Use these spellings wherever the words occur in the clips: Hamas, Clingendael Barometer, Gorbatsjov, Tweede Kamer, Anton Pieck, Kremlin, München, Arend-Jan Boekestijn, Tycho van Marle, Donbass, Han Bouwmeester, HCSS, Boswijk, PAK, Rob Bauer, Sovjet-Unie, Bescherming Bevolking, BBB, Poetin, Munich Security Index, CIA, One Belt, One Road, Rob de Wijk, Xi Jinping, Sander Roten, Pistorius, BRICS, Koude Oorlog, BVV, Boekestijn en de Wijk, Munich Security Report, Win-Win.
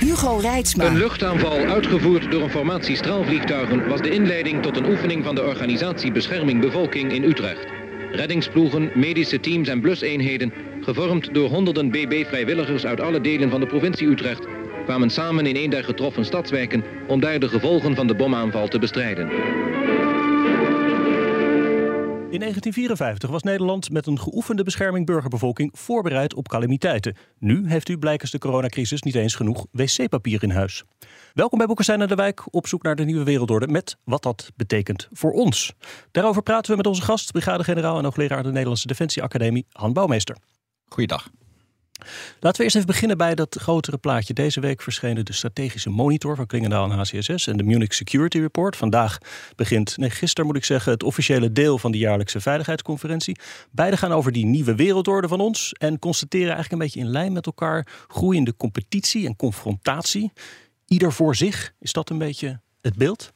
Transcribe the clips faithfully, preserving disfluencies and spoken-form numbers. Hugo Reitsma. Een luchtaanval uitgevoerd door een formatie straalvliegtuigen was de inleiding tot een oefening van de organisatie Bescherming Bevolking in Utrecht. Reddingsploegen, medische teams en bluseenheden, gevormd door honderden B B-vrijwilligers uit alle delen van de provincie Utrecht, kwamen samen in een der getroffen stadswijken om daar de gevolgen van de bomaanval te bestrijden. In negentien vierenvijftig was Nederland met een geoefende bescherming burgerbevolking voorbereid op calamiteiten. Nu heeft u blijkens de coronacrisis niet eens genoeg wc-papier in huis. Welkom bij Boekestijn en de Wijk, op zoek naar de nieuwe wereldorde met wat dat betekent voor ons. Daarover praten we met onze gast, brigadegeneraal en hoogleraar aan de Nederlandse Defensieacademie, Han Bouwmeester. Goeiedag. Laten we eerst even beginnen bij dat grotere plaatje. Deze week verschenen de strategische monitor van Clingendael en H C S S en de Munich Security Report. Vandaag begint, nee gisteren moet ik zeggen, het officiële deel van de jaarlijkse veiligheidsconferentie. Beide gaan over die nieuwe wereldorde van ons en constateren eigenlijk een beetje in lijn met elkaar groeiende competitie en confrontatie. Ieder voor zich, is dat een beetje het beeld?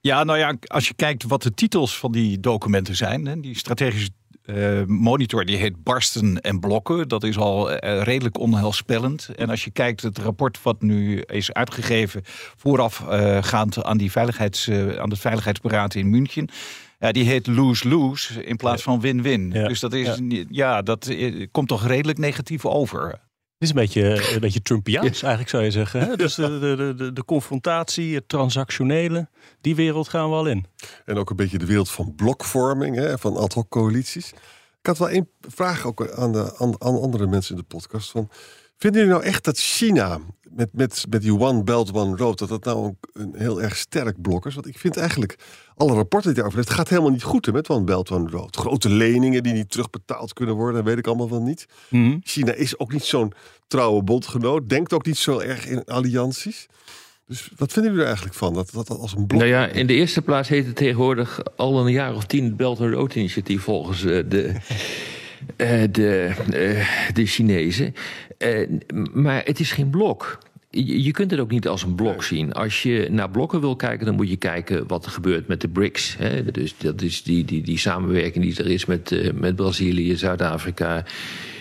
Ja, nou ja, als je kijkt wat de titels van die documenten zijn, hè, die strategische Uh, monitor die heet Barsten en Blokken. Dat is al uh, redelijk onheilspellend. En als je kijkt het rapport wat nu is uitgegeven voorafgaand uh, aan, die veiligheids, uh, aan het Veiligheidsberaad in München. Uh, die heet Lose-Lose in plaats van Win-Win. Ja. Dus dat, is, ja. Ja, dat uh, komt toch redelijk negatief over. Het is een beetje, een beetje Trumpiaans yes. eigenlijk zou je zeggen. Hè? Dus de, de, de, de confrontatie, het transactionele, die wereld gaan we al in. En ook een beetje de wereld van blokvorming, hè, van ad hoc coalities. Ik had wel één vraag ook aan, de, aan, aan andere mensen in de podcast. Van, vinden jullie nou echt dat China met, met, met die One Belt, One Road, dat dat nou een, een heel erg sterk blok is? Want ik vind eigenlijk, alle rapporten die daarover hebben, het gaat helemaal niet goed hè, met One Belt, One Road. Grote leningen die niet terugbetaald kunnen worden, dat weet ik allemaal wel niet. Mm-hmm. China is ook niet zo'n trouwe bondgenoot, denkt ook niet zo erg in allianties. Dus wat vinden jullie er eigenlijk van? Dat dat als een blok. Nou ja, in de eerste plaats heet het tegenwoordig al een jaar of tien het Belt and Road initiatief volgens uh, de, uh, de, uh, de Chinezen. Uh, maar het is geen blok. Je kunt het ook niet als een blok zien. Als je naar blokken wil kijken, dan moet je kijken wat er gebeurt met de BRICS. Hè? Dus dat is die, die, die samenwerking die er is met, uh, met Brazilië, Zuid-Afrika,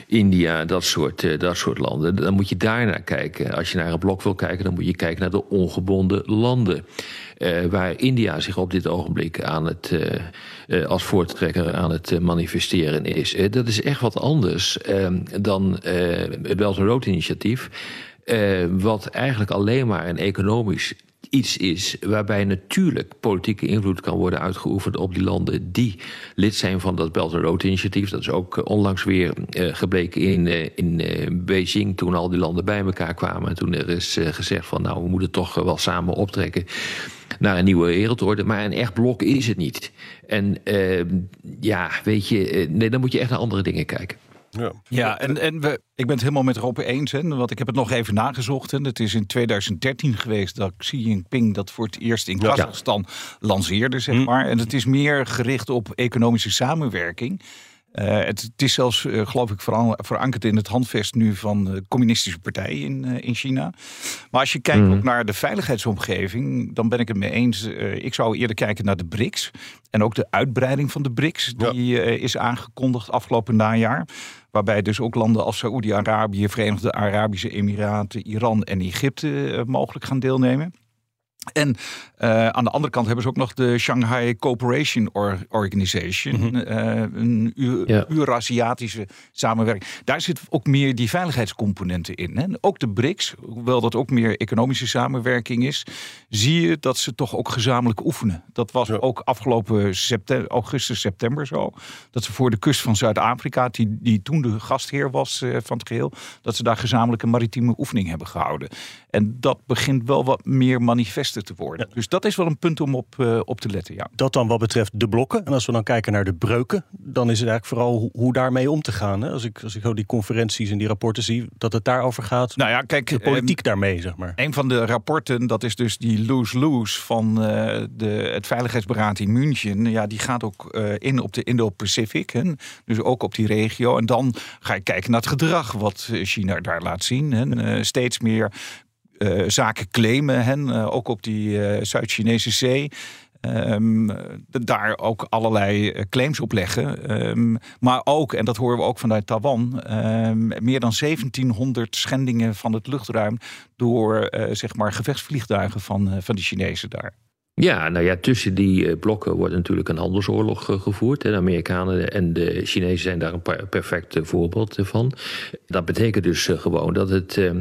India, dat soort, uh, dat soort landen. Dan moet je daar naar kijken. Als je naar een blok wil kijken, dan moet je kijken naar de ongebonden landen. Uh, waar India zich op dit ogenblik aan het, uh, uh, als voortrekker aan het uh, manifesteren is. Uh, dat is echt wat anders uh, dan uh, het Belt and Road initiatief. Uh, wat eigenlijk alleen maar een economisch iets is, waarbij natuurlijk politieke invloed kan worden uitgeoefend op die landen die lid zijn van dat Belt and Road initiatief. Dat is ook onlangs weer uh, gebleken in, uh, in uh, Beijing, toen al die landen bij elkaar kwamen. En toen er is uh, gezegd van nou, we moeten toch uh, wel samen optrekken naar een nieuwe wereldorde. Maar een echt blok is het niet. En uh, ja, weet je, uh, nee, dan moet je echt naar andere dingen kijken. Ja, ja en, en we, ik ben het helemaal met Rob eens, hè, want ik heb het nog even nagezocht. En het is in twintig dertien geweest dat Xi Jinping dat voor het eerst in Kazachstan ja. lanceerde, zeg maar. En het is meer gericht op economische samenwerking. Uh, het, het is zelfs, uh, geloof ik, veran- verankerd in het handvest nu van de communistische partij in, uh, in China. Maar als je kijkt mm. ook naar de veiligheidsomgeving, dan ben ik het mee eens. Uh, ik zou eerder kijken naar de BRICS en ook de uitbreiding van de BRICS. Ja. Die uh, is aangekondigd afgelopen najaar. Waarbij dus ook landen als Saoedi-Arabië, Verenigde Arabische Emiraten, Iran en Egypte uh, mogelijk gaan deelnemen. En uh, aan de andere kant hebben ze ook nog de Shanghai Cooperation Organization. Mm-hmm. Uh, een U- ja. Eurasiatische samenwerking. Daar zit ook meer die veiligheidscomponenten in. Hè? Ook de BRICS, hoewel dat ook meer economische samenwerking is, zie je dat ze toch ook gezamenlijk oefenen. Dat was ja. ook afgelopen septem- augustus, september zo. Dat ze voor de kust van Zuid-Afrika, die, die toen de gastheer was uh, van het geheel, dat ze daar gezamenlijk een maritieme oefening hebben gehouden. En dat begint wel wat meer manifest beheerster te worden. Ja. Dus dat is wel een punt om op, uh, op te letten. Ja. Dat dan wat betreft de blokken. En als we dan kijken naar de breuken, dan is het eigenlijk vooral hoe, hoe daarmee om te gaan. Hè? Als ik, als ik zo die conferenties en die rapporten zie, dat het daarover gaat. Nou ja, kijk, de politiek um, daarmee, zeg maar. Een van de rapporten, dat is dus die Lose-Lose van uh, de, het Veiligheidsberaad in München. Ja, die gaat ook uh, in op de Indo-Pacific. Hè? Dus ook op die regio. En dan ga je kijken naar het gedrag wat China daar laat zien. Hè? Ja. Uh, steeds meer Uh, zaken claimen, hen, uh, ook op die uh, Zuid-Chinese zee. Um, de, daar ook allerlei claims op leggen. Um, maar ook, en dat horen we ook vanuit Taiwan, Um, meer dan zeventienhonderd schendingen van het luchtruim door uh, zeg maar gevechtsvliegtuigen van, uh, van de Chinezen daar. Ja, nou ja, tussen die uh, blokken wordt natuurlijk een handelsoorlog uh, gevoerd. De Amerikanen en de Chinezen zijn daar een par- perfect uh, voorbeeld van. Dat betekent dus uh, gewoon dat, het, uh,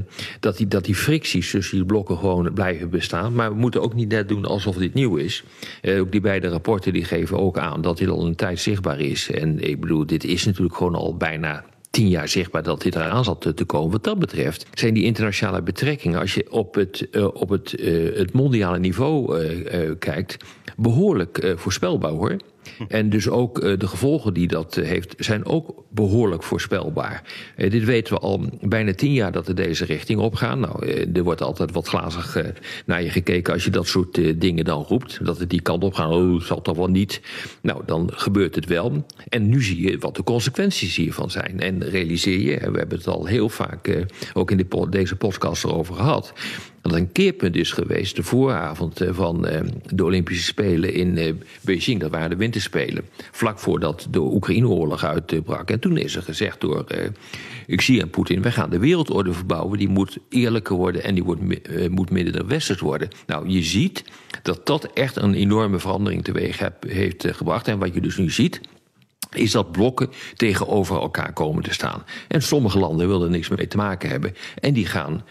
dat, die, dat die fricties tussen die blokken gewoon blijven bestaan. Maar we moeten ook niet net doen alsof dit nieuw is. Uh, ook die beide rapporten die geven ook aan dat dit al een tijd zichtbaar is. En ik bedoel, dit is natuurlijk gewoon al bijna tien jaar zichtbaar dat dit eraan zat te komen. Wat dat betreft zijn die internationale betrekkingen, als je op het, uh, op het, uh, het mondiale niveau uh, uh, kijkt, behoorlijk uh, voorspelbaar hoor. En dus ook uh, de gevolgen die dat uh, heeft, zijn ook behoorlijk voorspelbaar. Uh, dit weten we al bijna tien jaar dat we deze richting opgaan. Nou, uh, er wordt altijd wat glazig uh, naar je gekeken als je dat soort uh, dingen dan roept. Dat het die kant op gaat, oh, zal toch wel niet. Nou, dan gebeurt het wel. En nu zie je wat de consequenties hiervan zijn. En realiseer je, we hebben het al heel vaak uh, ook in de po- deze podcast erover gehad, dat een keerpunt is geweest, de vooravond van de Olympische Spelen in Beijing. Dat waren de winterspelen, vlak voordat de Oekraïne-oorlog uitbrak. En toen is er gezegd door uh, Xi en Poetin, we gaan de wereldorde verbouwen, die moet eerlijker worden en die wordt, uh, moet minder westers worden. Nou, je ziet dat dat echt een enorme verandering teweeg heb, heeft uh, gebracht. En wat je dus nu ziet, is dat blokken tegenover elkaar komen te staan. En sommige landen willen er niks mee te maken hebben. En die gaan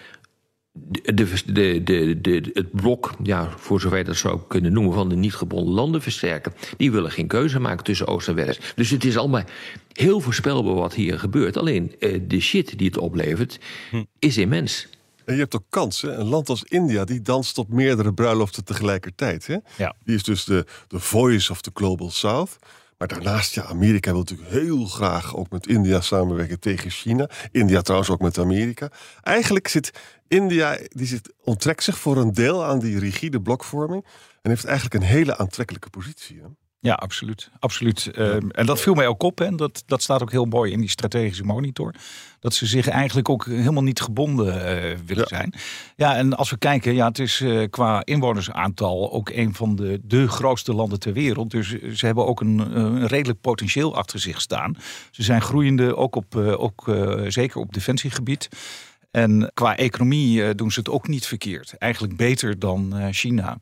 De, de, de, de, het blok, ja, voor zover je dat zou kunnen noemen, van de niet gebonden landen versterken. Die willen geen keuze maken tussen Oost en West. Dus het is allemaal heel voorspelbaar wat hier gebeurt. Alleen uh, de shit die het oplevert, hm. is immens. En je hebt ook kansen. Een land als India, die danst op meerdere bruiloften tegelijkertijd. Hè? Ja. Die is dus de, de voice of the global south. Maar daarnaast, ja, Amerika wil natuurlijk heel graag ook met India samenwerken tegen China. India trouwens ook met Amerika. Eigenlijk zit India, die zit, onttrekt zich voor een deel aan die rigide blokvorming en heeft eigenlijk een hele aantrekkelijke positie. Hè? Ja, absoluut. absoluut. Uh, en dat viel mij ook op. Hè. Dat, dat staat ook heel mooi in die strategische monitor. Dat ze zich eigenlijk ook helemaal niet gebonden uh, willen ja. zijn. Ja, en als we kijken, ja, het is uh, qua inwonersaantal ook een van de, de grootste landen ter wereld. Dus ze hebben ook een, een redelijk potentieel achter zich staan. Ze zijn groeiende, ook, op, uh, ook uh, zeker op defensiegebied. En qua economie uh, doen ze het ook niet verkeerd. Eigenlijk beter dan uh, China.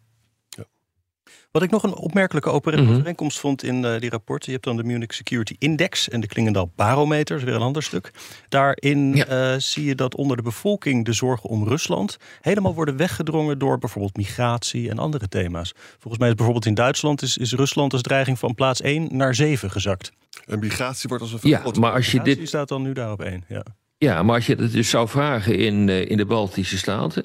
Wat ik nog een opmerkelijke overeenkomst mm-hmm. vond in uh, die rapporten. Je hebt dan de Munich Security Index en de Clingendael Barometer. Dat is weer een ander stuk. Daarin ja. uh, zie je dat onder de bevolking de zorgen om Rusland helemaal worden weggedrongen door bijvoorbeeld migratie en andere thema's. Volgens mij is bijvoorbeeld in Duitsland is, is Rusland als dreiging van plaats één naar zeven gezakt. En migratie wordt als een vergroting. Ja, maar als je dit staat dan nu daar op één. Ja. ja, maar als je het dus zou vragen in, uh, in de Baltische Staten,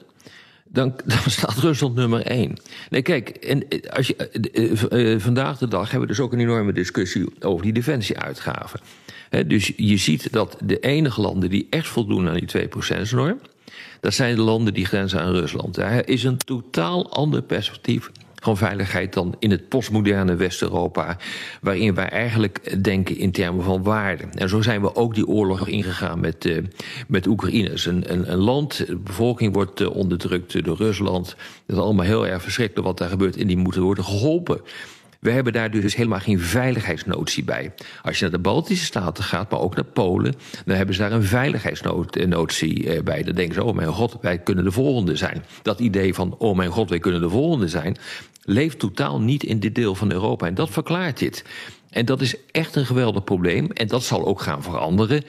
Dan, dan staat Rusland nummer één. Nee, kijk, en als je, eh, eh, vandaag de dag hebben we dus ook een enorme discussie over die defensieuitgaven. He, dus je ziet dat de enige landen die echt voldoen aan die twee procent norm... dat zijn de landen die grenzen aan Rusland. Daar is een totaal ander perspectief van veiligheid dan in het postmoderne West-Europa, waarin wij eigenlijk denken in termen van waarde. En zo zijn we ook die oorlog ingegaan met, uh, met Oekraïners. Een, een, een land, de bevolking wordt uh, onderdrukt door Rusland. Dat is allemaal heel erg verschrikkelijk wat daar gebeurt. En die moeten worden geholpen. We hebben daar dus helemaal geen veiligheidsnotie bij. Als je naar de Baltische Staten gaat, maar ook naar Polen, dan hebben ze daar een veiligheidsnotie bij. Dan denken ze, oh mijn god, wij kunnen de volgende zijn. Dat idee van, oh mijn god, wij kunnen de volgende zijn, leeft totaal niet in dit deel van Europa. En dat verklaart dit. En dat is echt een geweldig probleem. En dat zal ook gaan veranderen,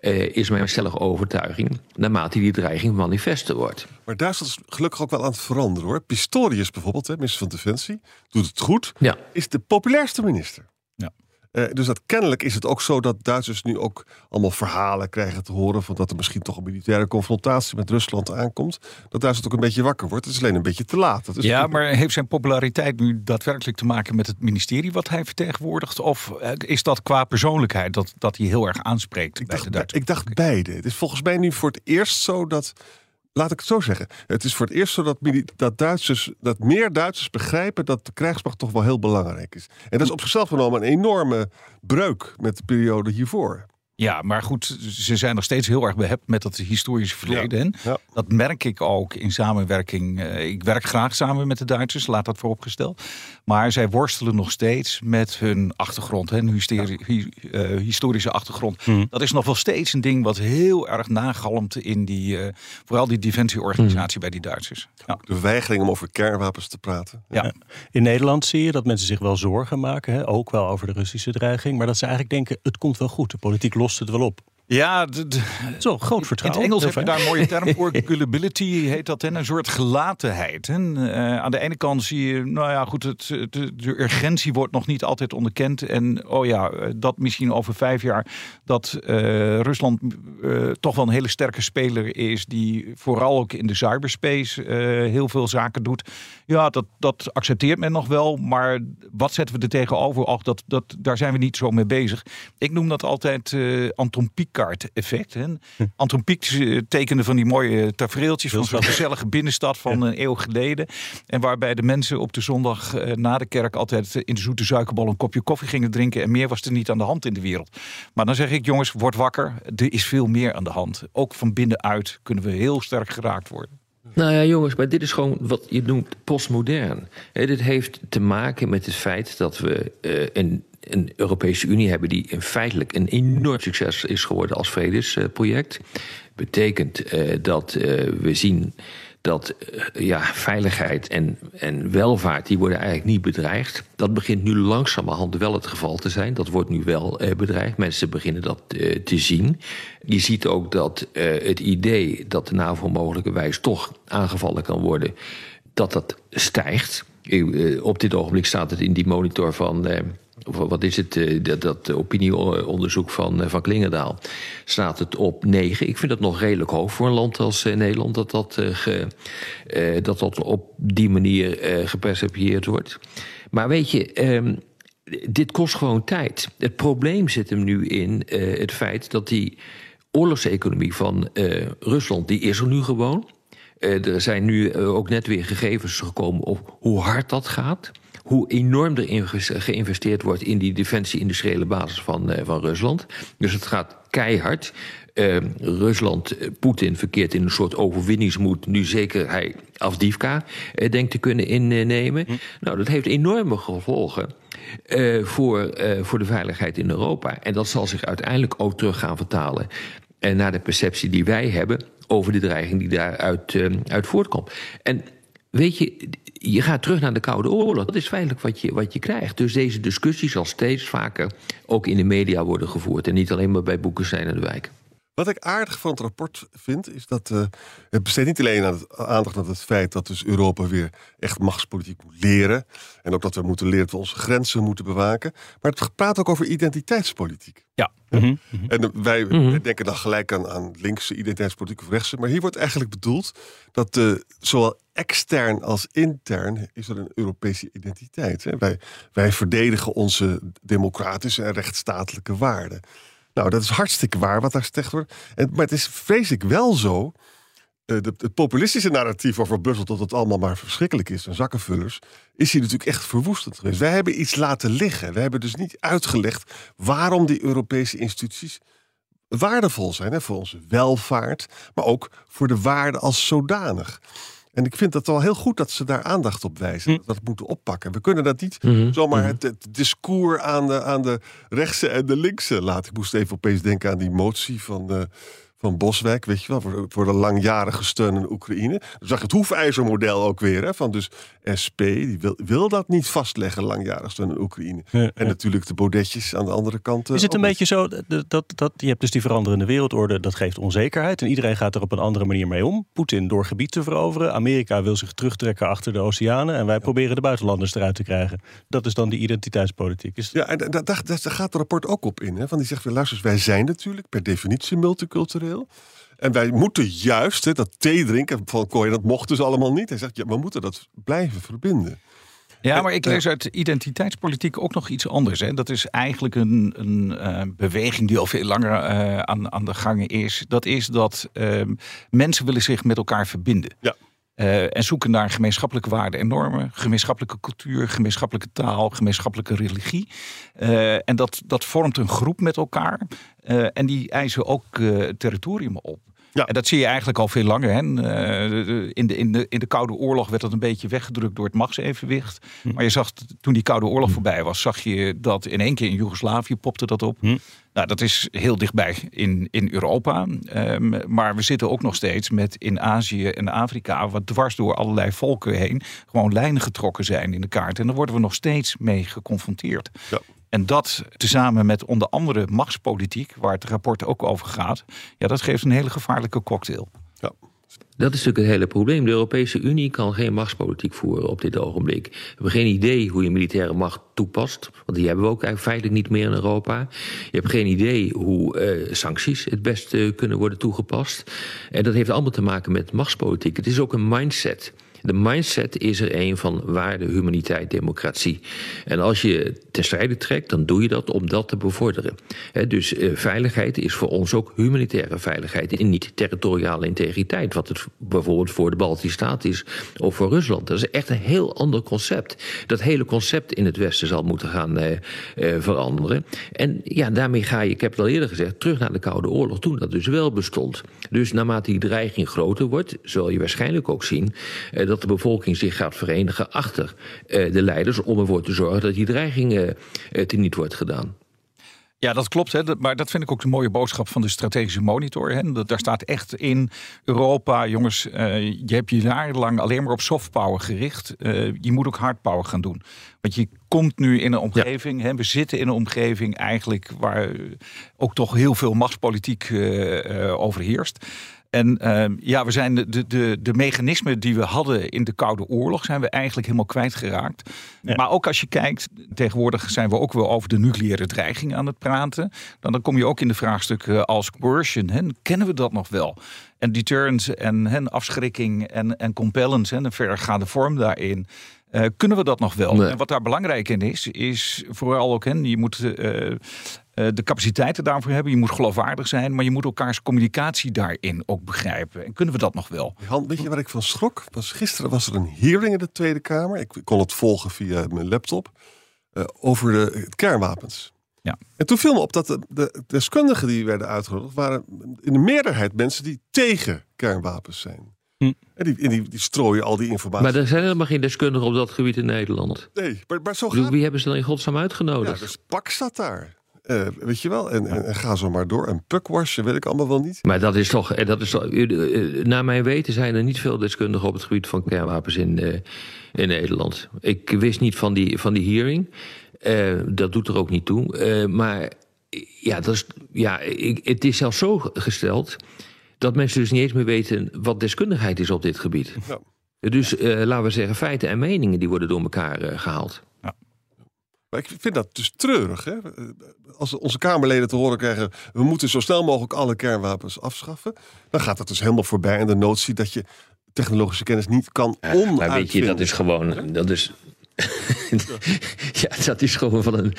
Uh, is mijn stellige overtuiging, naarmate die dreiging manifester wordt. Maar Duitsland is gelukkig ook wel aan het veranderen, hoor. Pistorius bijvoorbeeld, hè, minister van Defensie, doet het goed. Ja. Is de populairste minister. Ja. Uh, dus dat kennelijk is het ook zo dat Duitsers nu ook allemaal verhalen krijgen te horen van dat er misschien toch een militaire confrontatie met Rusland aankomt. Dat Duitsland ook een beetje wakker wordt. Het is alleen een beetje te laat. Dat is ja, goed. Maar heeft zijn populariteit nu daadwerkelijk te maken met het ministerie wat hij vertegenwoordigt? Of is dat qua persoonlijkheid dat, dat hij heel erg aanspreekt ik bij dacht, de Duitsers? Ik dacht beide. Het is volgens mij nu voor het eerst zo dat... Laat ik het zo zeggen. Het is voor het eerst zo dat, dat, Duitsers, dat meer Duitsers begrijpen dat de krijgsmacht toch wel heel belangrijk is. En dat is op zichzelf genomen een enorme breuk met de periode hiervoor. Ja, maar goed, ze zijn nog steeds heel erg behept met dat historische verleden. Ja, ja. Dat merk ik ook in samenwerking. Ik werk graag samen met de Duitsers, laat dat vooropgesteld. Maar zij worstelen nog steeds met hun achtergrond, hun hysteri- ja. hi- uh, historische achtergrond. Hmm. Dat is nog wel steeds een ding wat heel erg nagalmt in die, uh, vooral die defensieorganisatie hmm. bij die Duitsers. Ja. De weigering om over kernwapens te praten. Ja. Ja. In Nederland zie je dat mensen zich wel zorgen maken, hè? Ook wel over de Russische dreiging. Maar dat ze eigenlijk denken, het komt wel goed, de politiek los het wel op. Ja, d- d- zo, groot vertrouwen. In het Engels heb je daar een mooie term voor. Gullibility heet dat, en een soort gelatenheid. En, uh, aan de ene kant zie je, nou ja, goed, het, de, de urgentie wordt nog niet altijd onderkend. En oh ja, dat misschien over vijf jaar dat uh, Rusland uh, toch wel een hele sterke speler is, die vooral ook in de cyberspace uh, heel veel zaken doet. Ja, dat, dat accepteert men nog wel, maar wat zetten we er tegenover? Och, dat, dat, daar zijn we niet zo mee bezig. Ik noem dat altijd uh, Anton Pieck effect. Anton Pieck tekende van die mooie tafereeltjes van zo'n gezellige binnenstad van een eeuw geleden. En waarbij de mensen op de zondag na de kerk altijd in de zoete suikerbal een kopje koffie gingen drinken. En meer was er niet aan de hand in de wereld. Maar dan zeg ik, jongens, word wakker. Er is veel meer aan de hand. Ook van binnenuit kunnen we heel sterk geraakt worden. Nou ja, jongens, maar dit is gewoon wat je noemt postmodern. He, dit heeft te maken met het feit dat we uh, een een Europese Unie hebben die in feitelijk een enorm succes is geworden als vredesproject. Betekent uh, dat uh, we zien dat uh, ja, veiligheid en, en welvaart, die worden eigenlijk niet bedreigd. Dat begint nu langzamerhand wel het geval te zijn. Dat wordt nu wel uh, bedreigd. Mensen beginnen dat uh, te zien. Je ziet ook dat uh, het idee dat de NAVO mogelijkerwijs toch aangevallen kan worden, dat dat stijgt. Uh, op dit ogenblik staat het in die monitor van... Uh, Wat is het, dat, dat opinieonderzoek van, van Clingendael, staat het op negen. Ik vind dat nog redelijk hoog voor een land als Nederland, dat dat, ge, dat, dat op die manier geperceptieerd wordt. Maar weet je, um, dit kost gewoon tijd. Het probleem zit hem nu in uh, het feit dat die oorlogseconomie van uh, Rusland, die is er nu gewoon. Uh, er zijn nu uh, ook net weer gegevens gekomen op hoe hard dat gaat. Hoe enorm er geïnvesteerd wordt in die defensie-industriële basis van, uh, van Rusland. Dus het gaat keihard. Uh, Rusland, uh, Poetin verkeert in een soort overwinningsmoed. Nu zeker hij Avdiivka uh, denkt te kunnen innemen. Hm. Nou, dat heeft enorme gevolgen uh, voor, uh, voor de veiligheid in Europa. En dat zal zich uiteindelijk ook terug gaan vertalen uh, naar de perceptie die wij hebben over de dreiging die daaruit uh, uit voortkomt. En weet je, je gaat terug naar de Koude Oorlog. Dat is feitelijk wat je, wat je krijgt. Dus deze discussie zal steeds vaker ook in de media worden gevoerd. En niet alleen maar bij Boekestijn en de Wijk. Wat ik aardig van het rapport vind, is dat uh, het besteedt niet alleen aan het, aandacht aan het feit dat dus Europa weer echt machtspolitiek moet leren. En ook dat we moeten leren dat we onze grenzen moeten bewaken. Maar het praat ook over identiteitspolitiek. Ja. Mm-hmm. En wij mm-hmm. denken dan gelijk aan, aan linkse identiteitspolitiek of rechtse. Maar hier wordt eigenlijk bedoeld dat uh, zowel extern als intern is er een Europese identiteit. Hè? Wij, wij verdedigen onze democratische en rechtsstatelijke waarden. Nou, dat is hartstikke waar wat daar gezegd wordt. En, maar het is, vrees ik, wel zo. Uh, de, het populistische narratief over Brussel, dat het allemaal maar verschrikkelijk is en zakkenvullers, is hier natuurlijk echt verwoestend geweest. Wij hebben iets laten liggen. We hebben dus niet uitgelegd waarom die Europese instituties waardevol zijn. Hè, voor onze welvaart, maar ook voor de waarde als zodanig. En ik vind het wel heel goed dat ze daar aandacht op wijzen. Dat we dat moeten oppakken. We kunnen dat niet mm-hmm. zomaar het, het discours aan de, aan de rechtse en de linkse laten. Ik moest even opeens denken aan die motie van, uh, van Boswijk. Weet je wel, voor, voor de langjarige steun in Oekraïne. Dan zag je het hoefijzermodel ook weer. Hè, van dus S P, die wil, wil dat niet vastleggen langjarig steun aan Oekraïne. Ja, ja. En natuurlijk de Baudetjes aan de andere kant. Is het een beetje zo, dat, dat, dat je hebt dus die veranderende wereldorde, dat geeft onzekerheid en iedereen gaat er op een andere manier mee om. Poetin door gebied te veroveren, Amerika wil zich terugtrekken achter de oceanen en wij ja. proberen de buitenlanders eruit te krijgen. Dat is dan die identiteitspolitiek. Is... Ja, en daar da, da, da, da gaat het rapport ook op in. Hè? Van die zegt, luister, wij zijn natuurlijk per definitie multicultureel. En wij moeten juist, hè, dat thee drinken van Kooij, dat mocht dus allemaal niet. Hij zegt, ja, we moeten dat blijven verbinden. Ja, maar ik lees uit identiteitspolitiek ook nog iets anders. Hè. Dat is eigenlijk een, een uh, beweging die al veel langer uh, aan, aan de gang is. Dat is dat uh, mensen willen zich met elkaar verbinden. Ja. Uh, en zoeken naar gemeenschappelijke waarden en normen, gemeenschappelijke cultuur, gemeenschappelijke taal, gemeenschappelijke religie. Uh, en dat, dat vormt een groep met elkaar. Uh, en die eisen ook uh, territorium op. Ja. En dat zie je eigenlijk al veel langer. Hè? In, de, in, de, in de Koude Oorlog werd dat een beetje weggedrukt door het machtsevenwicht. Hm. Maar je zag, toen die Koude Oorlog voorbij was, zag je dat in één keer in Joegoslavië popte dat op. Hm. Nou, dat is heel dichtbij in, in Europa. Um, maar we zitten ook nog steeds met in Azië en Afrika, wat dwars door allerlei volken heen, gewoon lijnen getrokken zijn in de kaart. En daar worden we nog steeds mee geconfronteerd. Ja. En dat tezamen met onder andere machtspolitiek, waar het rapport ook over gaat, ja, dat geeft een hele gevaarlijke cocktail. Ja. Dat is natuurlijk het hele probleem. De Europese Unie kan geen machtspolitiek voeren op dit ogenblik. We hebben geen idee hoe je militaire macht toepast. Want die hebben we ook eigenlijk feitelijk niet meer in Europa. Je hebt geen idee hoe uh, sancties het best uh, kunnen worden toegepast. En dat heeft allemaal te maken met machtspolitiek. Het is ook een mindset. De mindset is er een van waarde, humaniteit, democratie. En als je ten strijde trekt, dan doe je dat om dat te bevorderen. He, dus uh, veiligheid is voor ons ook humanitaire veiligheid en niet territoriale integriteit. Wat het bijvoorbeeld voor de Baltische Staten is of voor Rusland. Dat is echt een heel ander concept. Dat hele concept in het Westen zal moeten gaan uh, uh, veranderen. En ja, daarmee ga je, ik heb het al eerder gezegd, terug naar de Koude Oorlog. Toen dat dus wel bestond. Dus naarmate die dreiging groter wordt, zul je waarschijnlijk ook zien Uh, dat de bevolking zich gaat verenigen achter uh, de leiders om ervoor te zorgen dat die dreiging uh, teniet wordt gedaan. Ja, dat klopt. Hè. Maar dat vind ik ook de mooie boodschap van de strategische monitor. Hè. Daar staat echt in Europa, jongens, uh, je hebt je jarenlang alleen maar op soft power gericht. Uh, je moet ook hard power gaan doen. Want je komt nu in een omgeving, ja. hè, we zitten in een omgeving eigenlijk waar ook toch heel veel machtspolitiek uh, uh, overheerst. En uh, ja, we zijn de, de, de mechanismen die we hadden in de Koude Oorlog zijn we eigenlijk helemaal kwijtgeraakt. Ja. Maar ook als je kijkt, tegenwoordig zijn we ook wel over de nucleaire dreiging aan het praten. Dan, dan kom je ook in de vraagstukken als coercion. Hè, kennen we dat nog wel? En deterrence en hè, afschrikking en, en compellence, hè, een verregaande vorm daarin. Uh, kunnen we dat nog wel? Nee. En wat daar belangrijk in is, is vooral ook, hè, je moet uh, uh, de capaciteiten daarvoor hebben. Je moet geloofwaardig zijn, maar je moet elkaars communicatie daarin ook begrijpen. En kunnen we dat nog wel? Han, weet je waar ik van schrok? Was, gisteren was er een hearing in de Tweede Kamer. Ik kon het volgen via mijn laptop. Uh, over de kernwapens. Ja. En toen viel me op dat de, de deskundigen die werden uitgenodigd waren in de meerderheid mensen die tegen kernwapens zijn. Hm. En die, die, die strooien al die informatie. Maar er zijn helemaal geen deskundigen op dat gebied in Nederland. Nee, maar, maar zo gaat het. Wie hebben ze dan in godsnaam uitgenodigd? Ja, dus P A K staat daar. Uh, weet je wel, en, en, en ga zo maar door. En Pugwash, weet ik allemaal wel niet. Maar dat is toch, dat is toch uh, naar mijn weten zijn er niet veel deskundigen op het gebied van kernwapens in, uh, in Nederland. Ik wist niet van die, van die hearing. Uh, dat doet er ook niet toe. Uh, maar ja, dat is, ja ik, het is zelfs zo gesteld dat mensen dus niet eens meer weten wat deskundigheid is op dit gebied. Ja. Dus uh, laten we zeggen, feiten en meningen die worden door elkaar uh, gehaald. Ja. Maar ik vind dat dus treurig. Hè? Als onze Kamerleden te horen krijgen, we moeten zo snel mogelijk alle kernwapens afschaffen. Dan gaat dat dus helemaal voorbij. En de notie dat je technologische kennis niet kan ja, onuitvinden. Maar weet je, dat is gewoon, dat is... ja, dat is gewoon van een,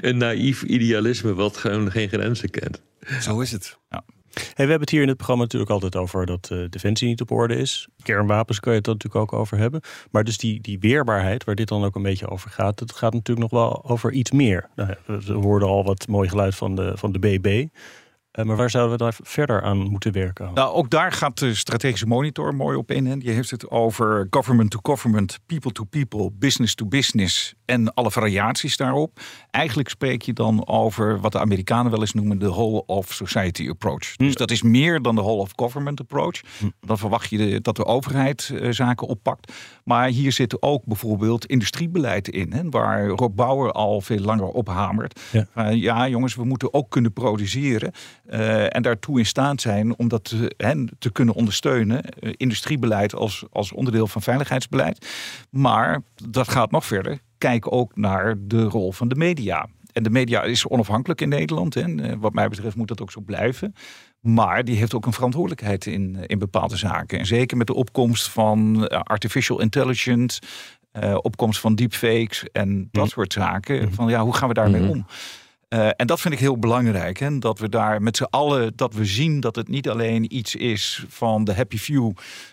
een naïef idealisme wat gewoon geen grenzen kent. Zo is het. Ja. Hey, we hebben het hier in het programma natuurlijk altijd over dat uh, defensie niet op orde is. Kernwapens kan je het natuurlijk ook over hebben. Maar dus die, die weerbaarheid, waar dit dan ook een beetje over gaat, dat gaat natuurlijk nog wel over iets meer. Nou, we hoorden al wat mooi geluid van de, van de B B. Uh, maar waar zouden we daar verder aan moeten werken? Nou, ook daar gaat de strategische monitor mooi op in. Hè. Die heeft het over government to government, people to people, business to business en alle variaties daarop. Eigenlijk spreek je dan over wat de Amerikanen wel eens noemen de whole of society approach. Hm. Dus dat is meer dan de whole of government approach. Hm. Dan verwacht je de, dat de overheid uh, zaken oppakt. Maar hier zit ook bijvoorbeeld industriebeleid in. Hè, waar Rob Bauer al veel langer op hamert. Ja, uh, ja jongens, we moeten ook kunnen produceren. Uh, en daartoe in staat zijn om dat te, hen, te kunnen ondersteunen. Uh, industriebeleid als, als onderdeel van veiligheidsbeleid. Maar dat gaat nog verder. Kijk ook naar de rol van de media. En de media is onafhankelijk in Nederland. En wat mij betreft moet dat ook zo blijven. Maar die heeft ook een verantwoordelijkheid in, in bepaalde zaken. En zeker met de opkomst van artificial intelligence... Uh, opkomst van deepfakes en dat mm. soort zaken. Mm. Van ja, hoe gaan we daarmee mm. om? Uh, en dat vind ik heel belangrijk. Hè? Dat we daar met z'n allen, dat we zien dat het niet alleen iets is van de happy few,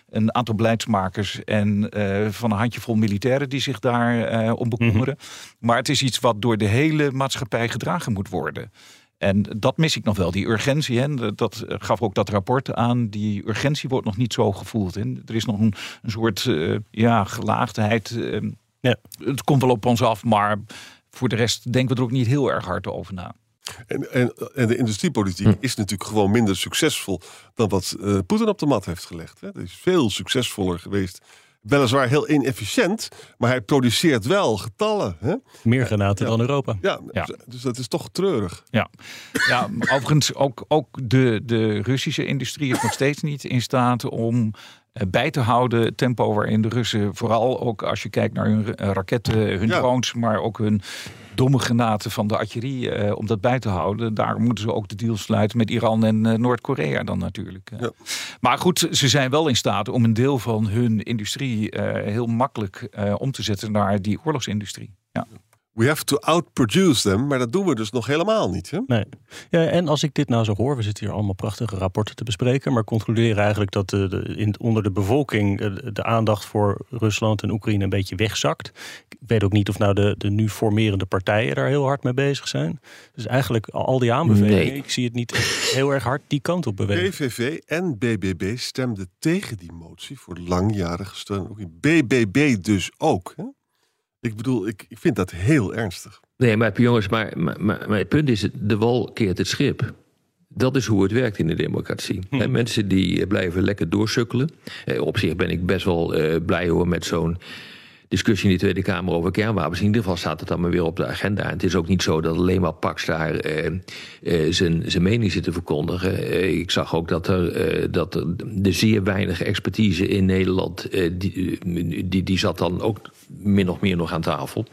een aantal beleidsmakers en uh, van een handjevol militairen die zich daar uh, om bekommeren. Mm-hmm. Maar het is iets wat door de hele maatschappij gedragen moet worden. En dat mis ik nog wel, die urgentie. Hè? Dat gaf ook dat rapport aan. Die urgentie wordt nog niet zo gevoeld. Hè? Er is nog een, een soort uh, ja, gelaagdheid. Uh, ja. Het komt wel op ons af, maar... Voor de rest denken we er ook niet heel erg hard over na. En, en, en de industriepolitiek hm. is natuurlijk gewoon minder succesvol... dan wat uh, Poetin op de mat heeft gelegd. Hè? Dat is veel succesvoller geweest. Weliswaar heel inefficiënt, maar hij produceert wel getallen. Hè? Meer granaten ja. dan Europa. Ja, ja, dus dat is toch treurig. Ja, ja overigens ook, ook de, de Russische industrie is nog steeds niet in staat om... bij te houden het tempo waarin de Russen... vooral ook als je kijkt naar hun raketten, hun ja. drones... maar ook hun domme granaten van de artillerie... Eh, om dat bij te houden. Daar moeten ze ook de deal sluiten met Iran en eh, Noord-Korea dan natuurlijk. Ja. Maar goed, ze zijn wel in staat om een deel van hun industrie... Eh, heel makkelijk eh, om te zetten naar die oorlogsindustrie. Ja. We have to outproduce them, maar dat doen we dus nog helemaal niet. Hè? Nee. Ja, en als ik dit nou zo hoor, we zitten hier allemaal prachtige rapporten te bespreken, maar concluderen eigenlijk dat de, de, in, onder de bevolking de, de aandacht voor Rusland en Oekraïne een beetje wegzakt. Ik weet ook niet of nou de, de nu formerende partijen daar heel hard mee bezig zijn. Dus eigenlijk al die aanbevelingen, nee. ik zie het niet heel erg hard die kant op bewegen. B V V en B B B stemden tegen die motie voor langjarige steun. B B B dus ook, hè? Ik bedoel, ik, ik vind dat heel ernstig. Nee, maar jongens, maar, maar, maar, maar het punt is... de wal keert het schip. Dat is hoe het werkt in de democratie. Hm. He, mensen die blijven lekker doorsukkelen. Op zich ben ik best wel uh, blij hoor met zo'n discussie in de Tweede Kamer over kernwapens. In ieder geval staat het dan maar weer op de agenda. En het is ook niet zo dat alleen maar Pax daar uh, uh, zijn, zijn mening zit te verkondigen. Uh, ik zag ook dat er, uh, dat er de zeer weinig expertise in Nederland... Uh, die, uh, die, die zat dan ook... min of meer nog aan tafel.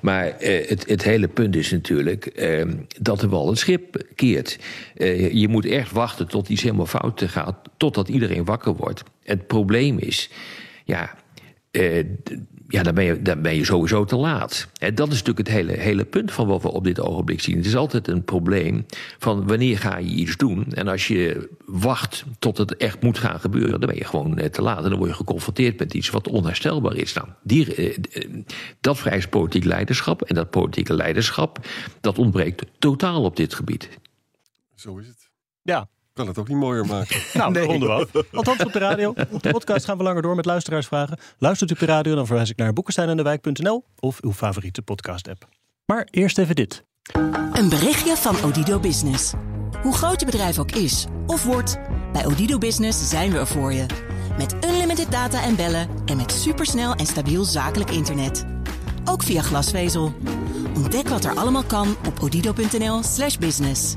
Maar eh, het, het hele punt is natuurlijk... Eh, dat de wal het schip keert. Eh, je moet echt wachten tot iets helemaal fout gaat... totdat iedereen wakker wordt. Het probleem is... ja, eh, ja dan, ben je, dan ben je sowieso te laat. En dat is natuurlijk het hele, hele punt van wat we op dit ogenblik zien. Het is altijd een probleem van wanneer ga je iets doen... en als je wacht tot het echt moet gaan gebeuren... dan ben je gewoon te laat en dan word je geconfronteerd met iets... wat onherstelbaar is. Nou, die, dat vereist politiek leiderschap en dat politieke leiderschap... dat ontbreekt totaal op dit gebied. Zo is het. Ja. Ik kan het ook niet mooier maken. Nou, nee. onderhoud. Althans op de radio. Op de podcast gaan we langer door met luisteraarsvragen. Luistert u op de radio, dan verwijs ik naar Boekestijn en de Wijk punt n l of uw favoriete podcast-app. Maar eerst even dit. Een berichtje van Odido Business. Hoe groot je bedrijf ook is of wordt, bij Odido Business zijn we er voor je. Met unlimited data en bellen en met supersnel en stabiel zakelijk internet. Ook via glasvezel. Ontdek wat er allemaal kan op odido punt n l slash business.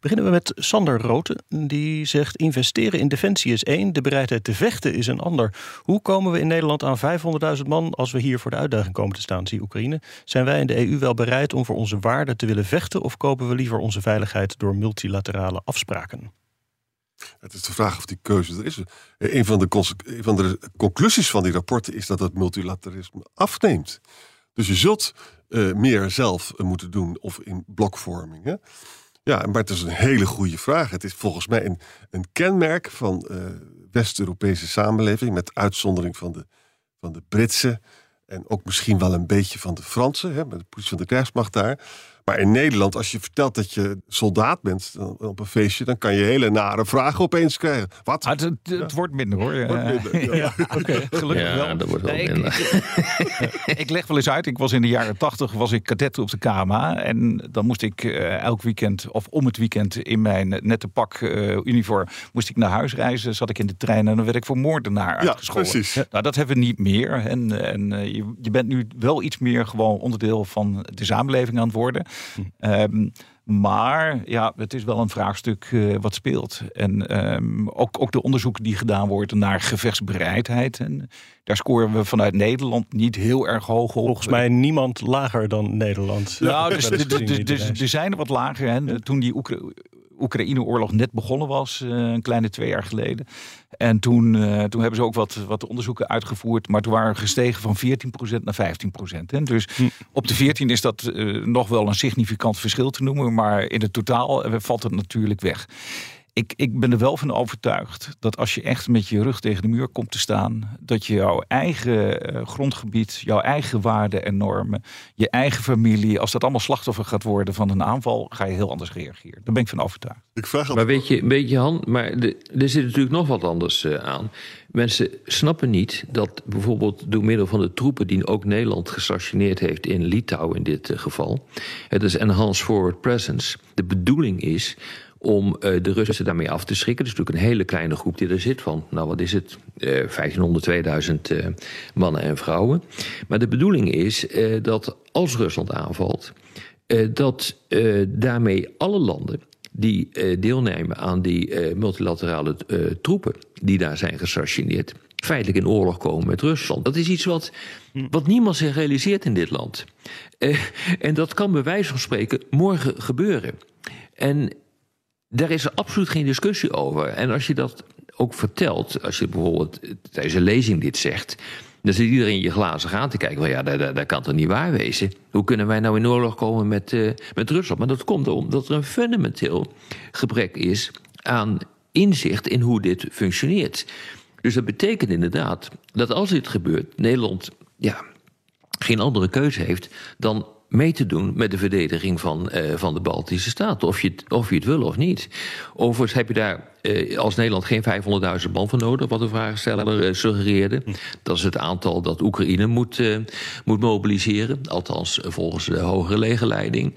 Beginnen we met Sander Roten, die zegt... investeren in defensie is één, de bereidheid te vechten is een ander. Hoe komen we in Nederland aan vijfhonderdduizend man... als we hier voor de uitdaging komen te staan, zie Oekraïne? Zijn wij in de E U wel bereid om voor onze waarden te willen vechten... of kopen we liever onze veiligheid door multilaterale afspraken? Het is de vraag of die keuze er is. Een van de, cons- een van de conclusies van die rapporten is dat het multilateralisme afneemt. Dus je zult uh, meer zelf uh, moeten doen of in blokvorming. Hè? Ja, maar het is een hele goede vraag. Het is volgens mij een, een kenmerk van uh, West-Europese samenleving, met uitzondering van de, van de Britse en ook misschien wel een beetje van de Fransen, hè, met de politie van de krijgsmacht daar. Maar in Nederland, als je vertelt dat je soldaat bent op een feestje, dan kan je hele nare vragen opeens krijgen. Wat? Ah, het het, het ja. wordt minder hoor. Het wordt minder, ja. Ja, okay. Gelukkig ja, wel. Dat wordt wel nee, minder. Ik, ik, ik leg wel eens uit, ik was in de jaren tachtig, was ik kadet op de K M A. En dan moest ik uh, elk weekend, of om het weekend, in mijn nette pak uh, uniform, moest ik naar huis reizen, zat ik in de trein en dan werd ik voor moordenaar ja, uitgescholden. Precies. Nou, dat hebben we niet meer. En, en uh, je, je bent nu wel iets meer gewoon onderdeel van de samenleving aan het worden. Hm. Um, maar ja, het is wel een vraagstuk uh, wat speelt. En um, ook, ook de onderzoeken die gedaan worden naar gevechtsbereidheid. En daar scoren we vanuit Nederland niet heel erg hoog op. Volgens mij niemand lager dan Nederland. Nou, dus, dus, dus, dus er zijn er wat lager. Hè. Ja. Toen die Oekra- Oekraïne-oorlog net begonnen was, uh, een kleine twee jaar geleden. En toen, uh, toen hebben ze ook wat, wat onderzoeken uitgevoerd. Maar toen waren we gestegen van veertien procent naar vijftien procent. Hè? Dus hm. op de veertien is dat uh, nog wel een significant verschil te noemen. Maar in het totaal uh, valt het natuurlijk weg. Ik, ik ben er wel van overtuigd dat als je echt met je rug tegen de muur komt te staan, dat je jouw eigen uh, grondgebied, jouw eigen waarden en normen, je eigen familie, als dat allemaal slachtoffer gaat worden van een aanval, ga je heel anders reageren. Daar ben ik van overtuigd. Ik vraag maar weet je, weet je Han, maar de, er zit natuurlijk nog wat anders uh, aan. Mensen snappen niet dat bijvoorbeeld door middel van de troepen die ook Nederland gestationeerd heeft in Litouwen in dit uh, geval, het is Enhanced Forward Presence, de bedoeling is om uh, de Russen daarmee af te schrikken. Dat is natuurlijk een hele kleine groep die er zit van, nou wat is het, uh, vijftienhonderd, tweeduizend uh, mannen en vrouwen. Maar de bedoeling is uh, dat als Rusland aanvalt, uh, dat uh, daarmee alle landen die uh, deelnemen aan die uh, multilaterale uh, troepen die daar zijn gestationeerd, feitelijk in oorlog komen met Rusland. Dat is iets wat, wat niemand zich realiseert in dit land. Uh, en dat kan bij wijze van spreken morgen gebeuren. En daar is er absoluut geen discussie over. En als je dat ook vertelt, als je bijvoorbeeld tijdens een lezing dit zegt, dan zit iedereen je glazen aan te kijken. Well, ja, dat, dat kan toch niet waar wezen? Hoe kunnen wij nou in oorlog komen met, uh, met Rusland? Maar dat komt omdat er een fundamenteel gebrek is aan inzicht in hoe dit functioneert. Dus dat betekent inderdaad dat als dit gebeurt, Nederland ja, geen andere keuze heeft dan mee te doen met de verdediging van, uh, van de Baltische Staten. Of je, of je het wil of niet. Overigens heb je daar uh, als Nederland geen vijfhonderdduizend man voor nodig, wat de vraagsteller uh, suggereerde. Dat is het aantal dat Oekraïne moet, uh, moet mobiliseren. Althans, uh, volgens de hogere legerleiding.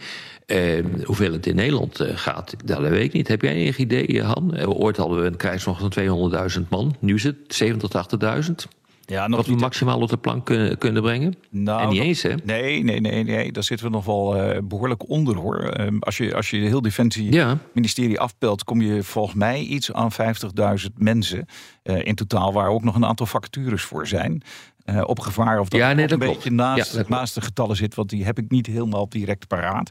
Uh, hoeveel het in Nederland uh, gaat, dat weet ik niet. Heb jij enig idee, Han? Uh, ooit hadden we een krijgsmacht van tweehonderdduizend man. Nu is het zeventig tot tachtigduizend. Ja, nog wat we maximaal op de plank kunnen, kunnen brengen? Nou, en niet dat, eens, hè? Nee, nee, nee, nee, daar zitten we nog wel uh, behoorlijk onder, hoor. Uh, als je als je heel Defensie ja. ministerie afpelt, kom je volgens mij iets aan vijftigduizend mensen. Uh, in totaal, waar ook nog een aantal vacatures voor zijn. Uh, op gevaar of dat, ja, nee, dat een klopt. beetje naast, ja, naast de getallen zit, want die heb ik niet helemaal direct paraat.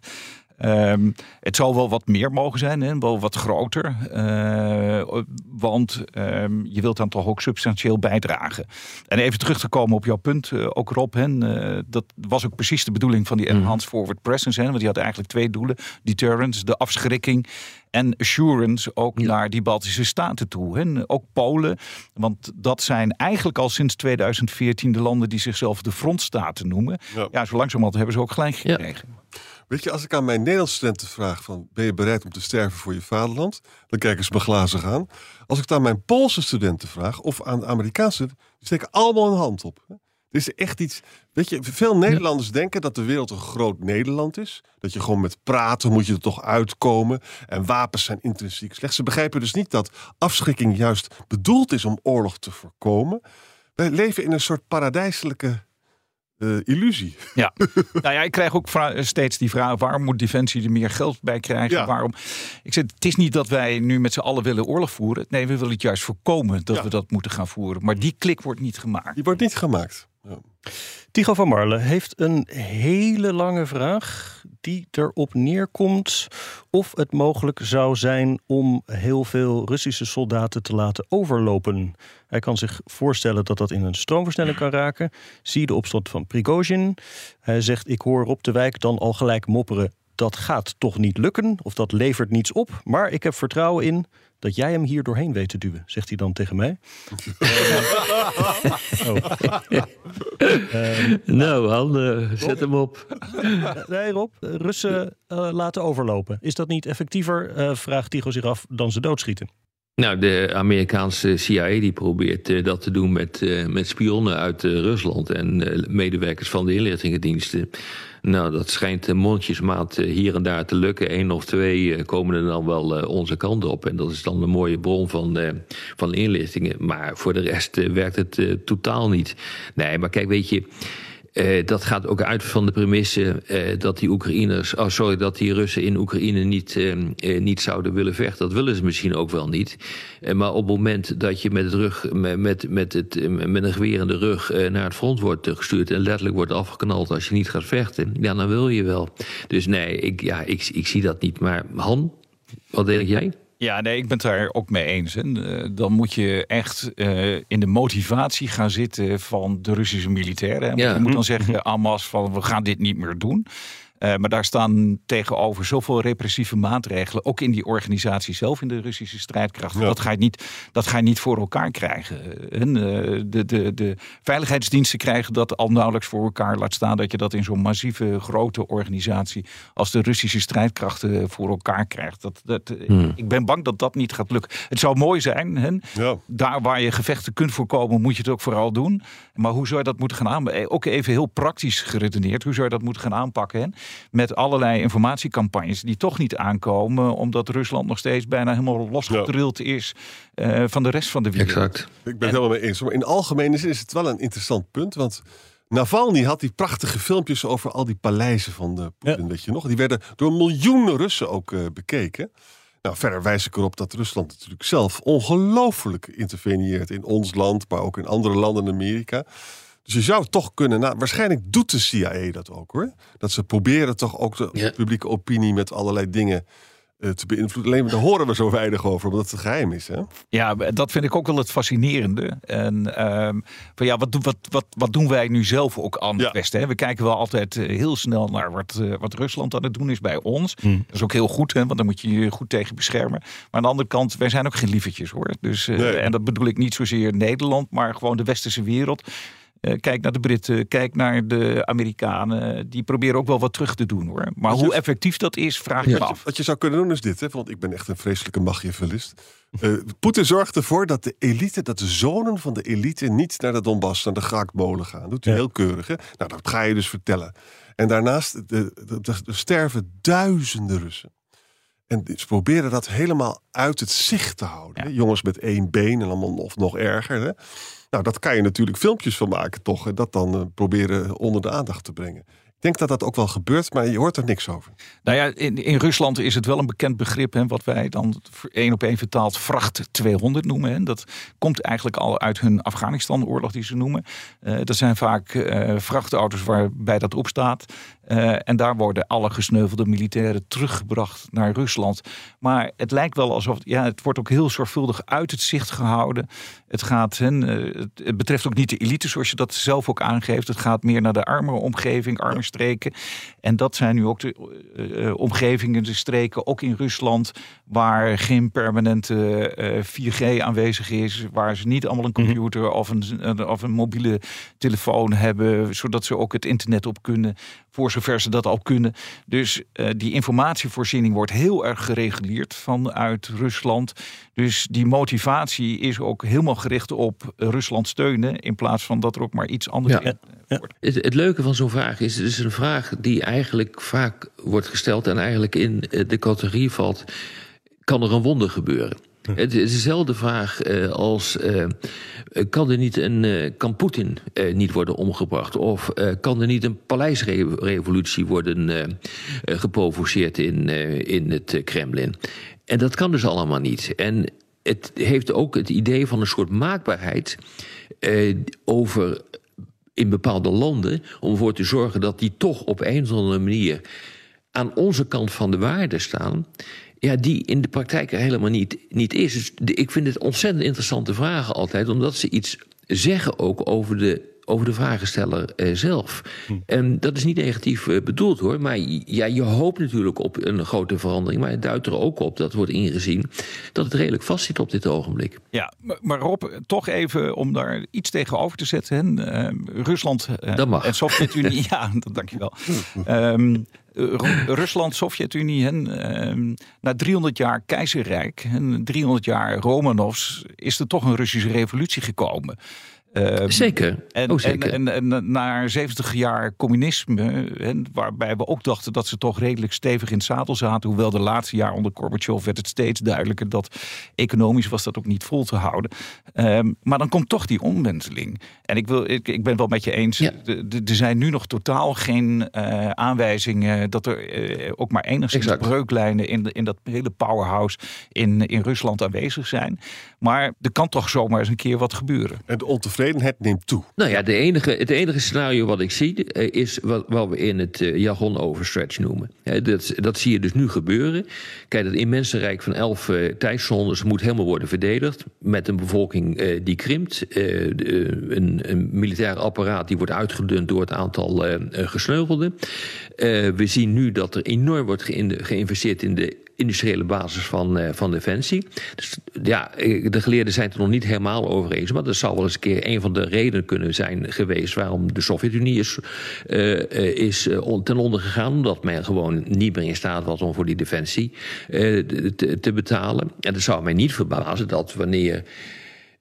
Um, het zal wel wat meer mogen zijn, hè? Wel wat groter. Uh, want um, je wilt dan toch ook substantieel bijdragen. En even terug te komen op jouw punt, uh, ook Rob. Hè? Uh, dat was ook precies de bedoeling van die Enhanced Forward Presence. Hè? Want die had eigenlijk twee doelen. Deterrence, de afschrikking. En assurance ook ja. naar die Baltische Staten toe. En ook Polen. Want dat zijn eigenlijk al sinds tweeduizend veertien de landen die zichzelf de frontstaten noemen. Ja, ja zo langzamerhand hebben ze ook gelijk gekregen. Ja. Weet je, als ik aan mijn Nederlandse studenten vraag van, ben je bereid om te sterven voor je vaderland? Dan kijken ze me glazig aan. Als ik het aan mijn Poolse studenten vraag, of aan de Amerikaanse, die steken allemaal een hand op. Het is echt iets, weet je, veel Nederlanders ja. denken dat de wereld een groot Nederland is. Dat je gewoon met praten moet je er toch uitkomen. En wapens zijn intrinsiek slecht. Ze begrijpen dus niet dat afschrikking juist bedoeld is om oorlog te voorkomen. Wij leven in een soort paradijselijke Uh, illusie. Ja. Nou ja, ik krijg ook vra- steeds die vraag, waarom moet Defensie er meer geld bij krijgen? Ja. Waarom? Ik zeg, het is niet dat wij nu met z'n allen willen oorlog voeren. Nee, we willen het juist voorkomen dat ja. we dat moeten gaan voeren. Maar die klik wordt niet gemaakt. Die wordt niet gemaakt. Ja. Tycho van Marle heeft een hele lange vraag die erop neerkomt of het mogelijk zou zijn om heel veel Russische soldaten te laten overlopen. Hij kan zich voorstellen dat dat in een stroomversnelling kan raken. Zie de opstand van Prigozhin. Hij zegt, ik hoor Rob de Wijk dan al gelijk mopperen. Dat gaat toch niet lukken of dat levert niets op. Maar ik heb vertrouwen in dat jij hem hier doorheen weet te duwen, zegt hij dan tegen mij. oh. uh, nou, Han, uh, zet hem op. Nee, Rob, Russen uh, laten overlopen. Is dat niet effectiever, uh, vraagt Tycho zich af, dan ze doodschieten? Nou, de Amerikaanse C I A die probeert uh, dat te doen met, uh, met spionnen uit uh, Rusland en uh, medewerkers van de inlichtingendiensten. Nou, dat schijnt mondjesmaat hier en daar te lukken. Eén of twee komen er dan wel onze kant op. En dat is dan een mooie bron van, van inlichtingen. Maar voor de rest werkt het totaal niet. Nee, maar kijk, weet je... Uh, dat gaat ook uit van de premisse uh, dat die Oekraïners, oh sorry, dat die Russen in Oekraïne niet, uh, uh, niet zouden willen vechten. Dat willen ze misschien ook wel niet. Uh, maar op het moment dat je met, het rug, met, met, het, met een geweer in de rug uh, naar het front wordt gestuurd en letterlijk wordt afgeknald als je niet gaat vechten, ja, dan wil je wel. Dus nee, ik, ja, ik, ik zie dat niet. Maar Han, wat denk jij? Ja, nee, ik ben het daar ook mee eens. Hè. Dan moet je echt uh, in de motivatie gaan zitten van de Russische militairen. Want ja. Je moet dan zeggen, Hamas, van we gaan dit niet meer doen. Uh, maar daar staan tegenover zoveel repressieve maatregelen, ook in die organisatie zelf, in de Russische strijdkrachten. Ja. Dat ga je niet, dat ga je niet voor elkaar krijgen. En, uh, de, de, de veiligheidsdiensten krijgen dat al nauwelijks voor elkaar. Laat staan dat je dat in zo'n massieve, grote organisatie als de Russische strijdkrachten voor elkaar krijgt. Dat, dat, hmm. Ik ben bang dat dat niet gaat lukken. Het zou mooi zijn. Hein? Ja. Daar waar je gevechten kunt voorkomen, moet je het ook vooral doen. Maar hoe zou je dat moeten gaan aanpakken? Ook even heel praktisch geredeneerd. Hoe zou je dat moeten gaan aanpakken? Hein? Met allerlei informatiecampagnes die toch niet aankomen, omdat Rusland nog steeds bijna helemaal losgedrild ja. is uh, van de rest van de wereld. Exact. Ik ben het en... helemaal mee eens. Maar in algemene zin is het wel een interessant punt, want Navalny had die prachtige filmpjes over al die paleizen van de Poetin, ja. weet je nog? Die werden door miljoenen Russen ook uh, bekeken. Nou, verder wijs ik erop dat Rusland natuurlijk zelf ongelooflijk interveneert in ons land, maar ook in andere landen in Amerika. Dus je zou toch kunnen... Nou, waarschijnlijk doet de C I A dat ook, hoor. Dat ze proberen toch ook de ja. publieke opinie met allerlei dingen uh, te beïnvloeden. Alleen daar horen we zo weinig over, omdat het geheim is, hè? Ja, dat vind ik ook wel het fascinerende. En uh, van ja, wat, wat, wat, wat doen wij nu zelf ook aan het ja. Westen? Hè? We kijken wel altijd heel snel naar wat, uh, wat Rusland aan het doen is bij ons. Hmm. Dat is ook heel goed, hè? Want daar moet je je goed tegen beschermen. Maar aan de andere kant, wij zijn ook geen lievertjes, hoor. Dus, uh, nee. En dat bedoel ik niet zozeer Nederland, maar gewoon de westerse wereld. Uh, kijk naar de Britten, kijk naar de Amerikanen. Die proberen ook wel wat terug te doen, hoor. Maar wat hoe je, effectief dat is, vraag ik ja, me af. Wat je zou kunnen doen is dit, hè? Want ik ben echt een vreselijke machiavellist. Uh, Poetin zorgt ervoor dat de elite, dat de zonen van de elite niet naar de Donbass, naar de graakmolen gaan. Dat doet hij ja. heel keurig, hè? Nou, dat ga je dus vertellen. En daarnaast de, de, de, de sterven duizenden Russen. En ze proberen dat helemaal uit het zicht te houden. Ja. Hè? Jongens met één been en allemaal of nog erger, hè? Nou, dat kan je natuurlijk filmpjes van maken, toch? En dat dan uh, proberen onder de aandacht te brengen. Ik denk dat dat ook wel gebeurt, maar je hoort er niks over. Nou ja, in, in Rusland is het wel een bekend begrip, hè, wat wij dan één op één vertaald vracht tweehonderd noemen. Hè. Dat komt eigenlijk al uit hun Afghanistan-oorlog die ze noemen. Uh, dat zijn vaak uh, vrachtauto's waarbij dat op staat. Uh, en daar worden alle gesneuvelde militairen teruggebracht naar Rusland. Maar het lijkt wel alsof... Ja, het wordt ook heel zorgvuldig uit het zicht gehouden. Het gaat... Hen, uh, het betreft ook niet de elite, zoals je dat zelf ook aangeeft. Het gaat meer naar de armere omgeving, arme streken. En dat zijn nu ook de uh, omgevingen, de streken, ook in Rusland, waar geen permanente uh, vier G aanwezig is. Waar ze niet allemaal een computer mm-hmm. of, een, of een mobiele telefoon hebben. Zodat ze ook het internet op kunnen. Voor zover ze dat al kunnen. Dus uh, die informatievoorziening wordt heel erg gereguleerd vanuit Rusland. Dus die motivatie is ook helemaal gericht op Rusland steunen, in plaats van dat er ook maar iets anders ja. in uh, wordt. Het, het leuke van zo'n vraag is, het is een vraag die eigenlijk vaak wordt gesteld en eigenlijk in de categorie valt, kan er een wonder gebeuren? Het is dezelfde vraag uh, als uh, kan er niet een uh, kan Poetin uh, niet worden omgebracht of uh, kan er niet een paleisrevolutie worden uh, uh, geprovoceerd in, uh, in het Kremlin? En dat kan dus allemaal niet. En het heeft ook het idee van een soort maakbaarheid uh, over in bepaalde landen, om ervoor te zorgen dat die toch op een of andere manier aan onze kant van de waarde staan, ja, die in de praktijk er helemaal niet, niet is. Dus de, ik vind het ontzettend interessante vragen altijd, omdat ze iets zeggen ook over de, over de vragensteller eh, zelf. Hm. En dat is niet negatief eh, bedoeld hoor, maar ja, je hoopt natuurlijk op een grote verandering, maar het duidt er ook op, dat wordt ingezien, dat het redelijk vast zit op dit ogenblik. Ja, maar, maar Rob, toch even om daar iets tegenover te zetten. Hè? Uh, Rusland uh, dat mag. En Sovjet-Unie, ja, dankjewel. Um, Rusland, Sovjet-Unie, en, uh, na driehonderd jaar keizerrijk en driehonderd jaar Romanovs is er toch een Russische revolutie gekomen. Uh, zeker. En, oh, zeker. En, en, en na zeventig jaar communisme, en waarbij we ook dachten dat ze toch redelijk stevig in het zadel zaten, hoewel de laatste jaar onder Gorbatsjov werd het steeds duidelijker dat economisch was dat ook niet vol te houden. Um, maar dan komt toch die omwenteling. En ik, wil, ik, ik ben wel met je eens, ja. Er zijn nu nog totaal geen uh, aanwijzingen dat er uh, ook maar enigszins exact. breuklijnen in, in dat hele powerhouse in, in Rusland aanwezig zijn. Maar er kan toch zomaar eens een keer wat gebeuren. Het ontevreden Het neemt toe. Nou ja, de enige, het enige scenario wat ik zie is wat, wat we in het uh, jargon overstretch noemen. He, dat, dat zie je dus nu gebeuren. Kijk, dat immense rijk van elf uh, tijdzones moet helemaal worden verdedigd. Met een bevolking uh, die krimpt. Uh, de, een, een militair apparaat die wordt uitgedund door het aantal uh, gesneuvelden. Uh, we zien nu dat er enorm wordt geïn, geïnvesteerd in de industriële basis van, uh, van Defensie. Dus ja, de geleerden zijn het er nog niet helemaal over eens, maar dat zou wel eens een keer een van de redenen kunnen zijn geweest waarom de Sovjet-Unie is, uh, is ten onder gegaan, omdat men gewoon niet meer in staat was om voor die Defensie uh, te, te betalen. En dat zou mij niet verbazen dat wanneer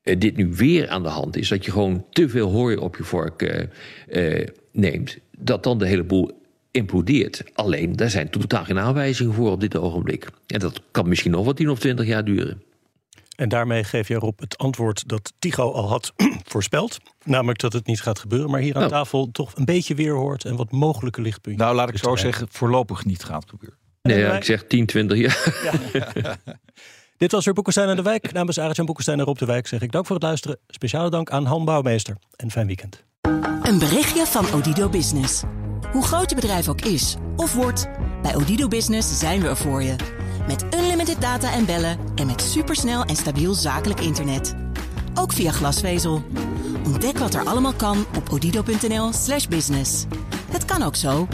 uh, dit nu weer aan de hand is, dat je gewoon te veel hooi op je vork uh, uh, neemt, dat dan de hele boel implodeert. Alleen, daar zijn totaal geen aanwijzingen voor op dit ogenblik. En dat kan misschien nog wel tien of twintig jaar duren. En daarmee geef je Rob het antwoord dat Tycho al had voorspeld. Namelijk dat het niet gaat gebeuren. Maar hier aan nou. tafel toch een beetje weer hoort en wat mogelijke lichtpunten. Nou, laat ik zo zeggen, voorlopig niet gaat gebeuren. Nee, ja, ik zeg tien, twintig jaar. Ja. Dit was weer Boekestijn en de Wijk. Namens Arend-Jan Boekestijn en Rob de Wijk zeg ik dank voor het luisteren. Speciale dank aan Han Bouwmeester. En fijn weekend. Een berichtje van Odido Business. Hoe groot je bedrijf ook is of wordt, bij Odido Business zijn we er voor je. Met unlimited data en bellen en met supersnel en stabiel zakelijk internet. Ook via glasvezel. Ontdek wat er allemaal kan op odido punt n l slash business. Het kan ook zo.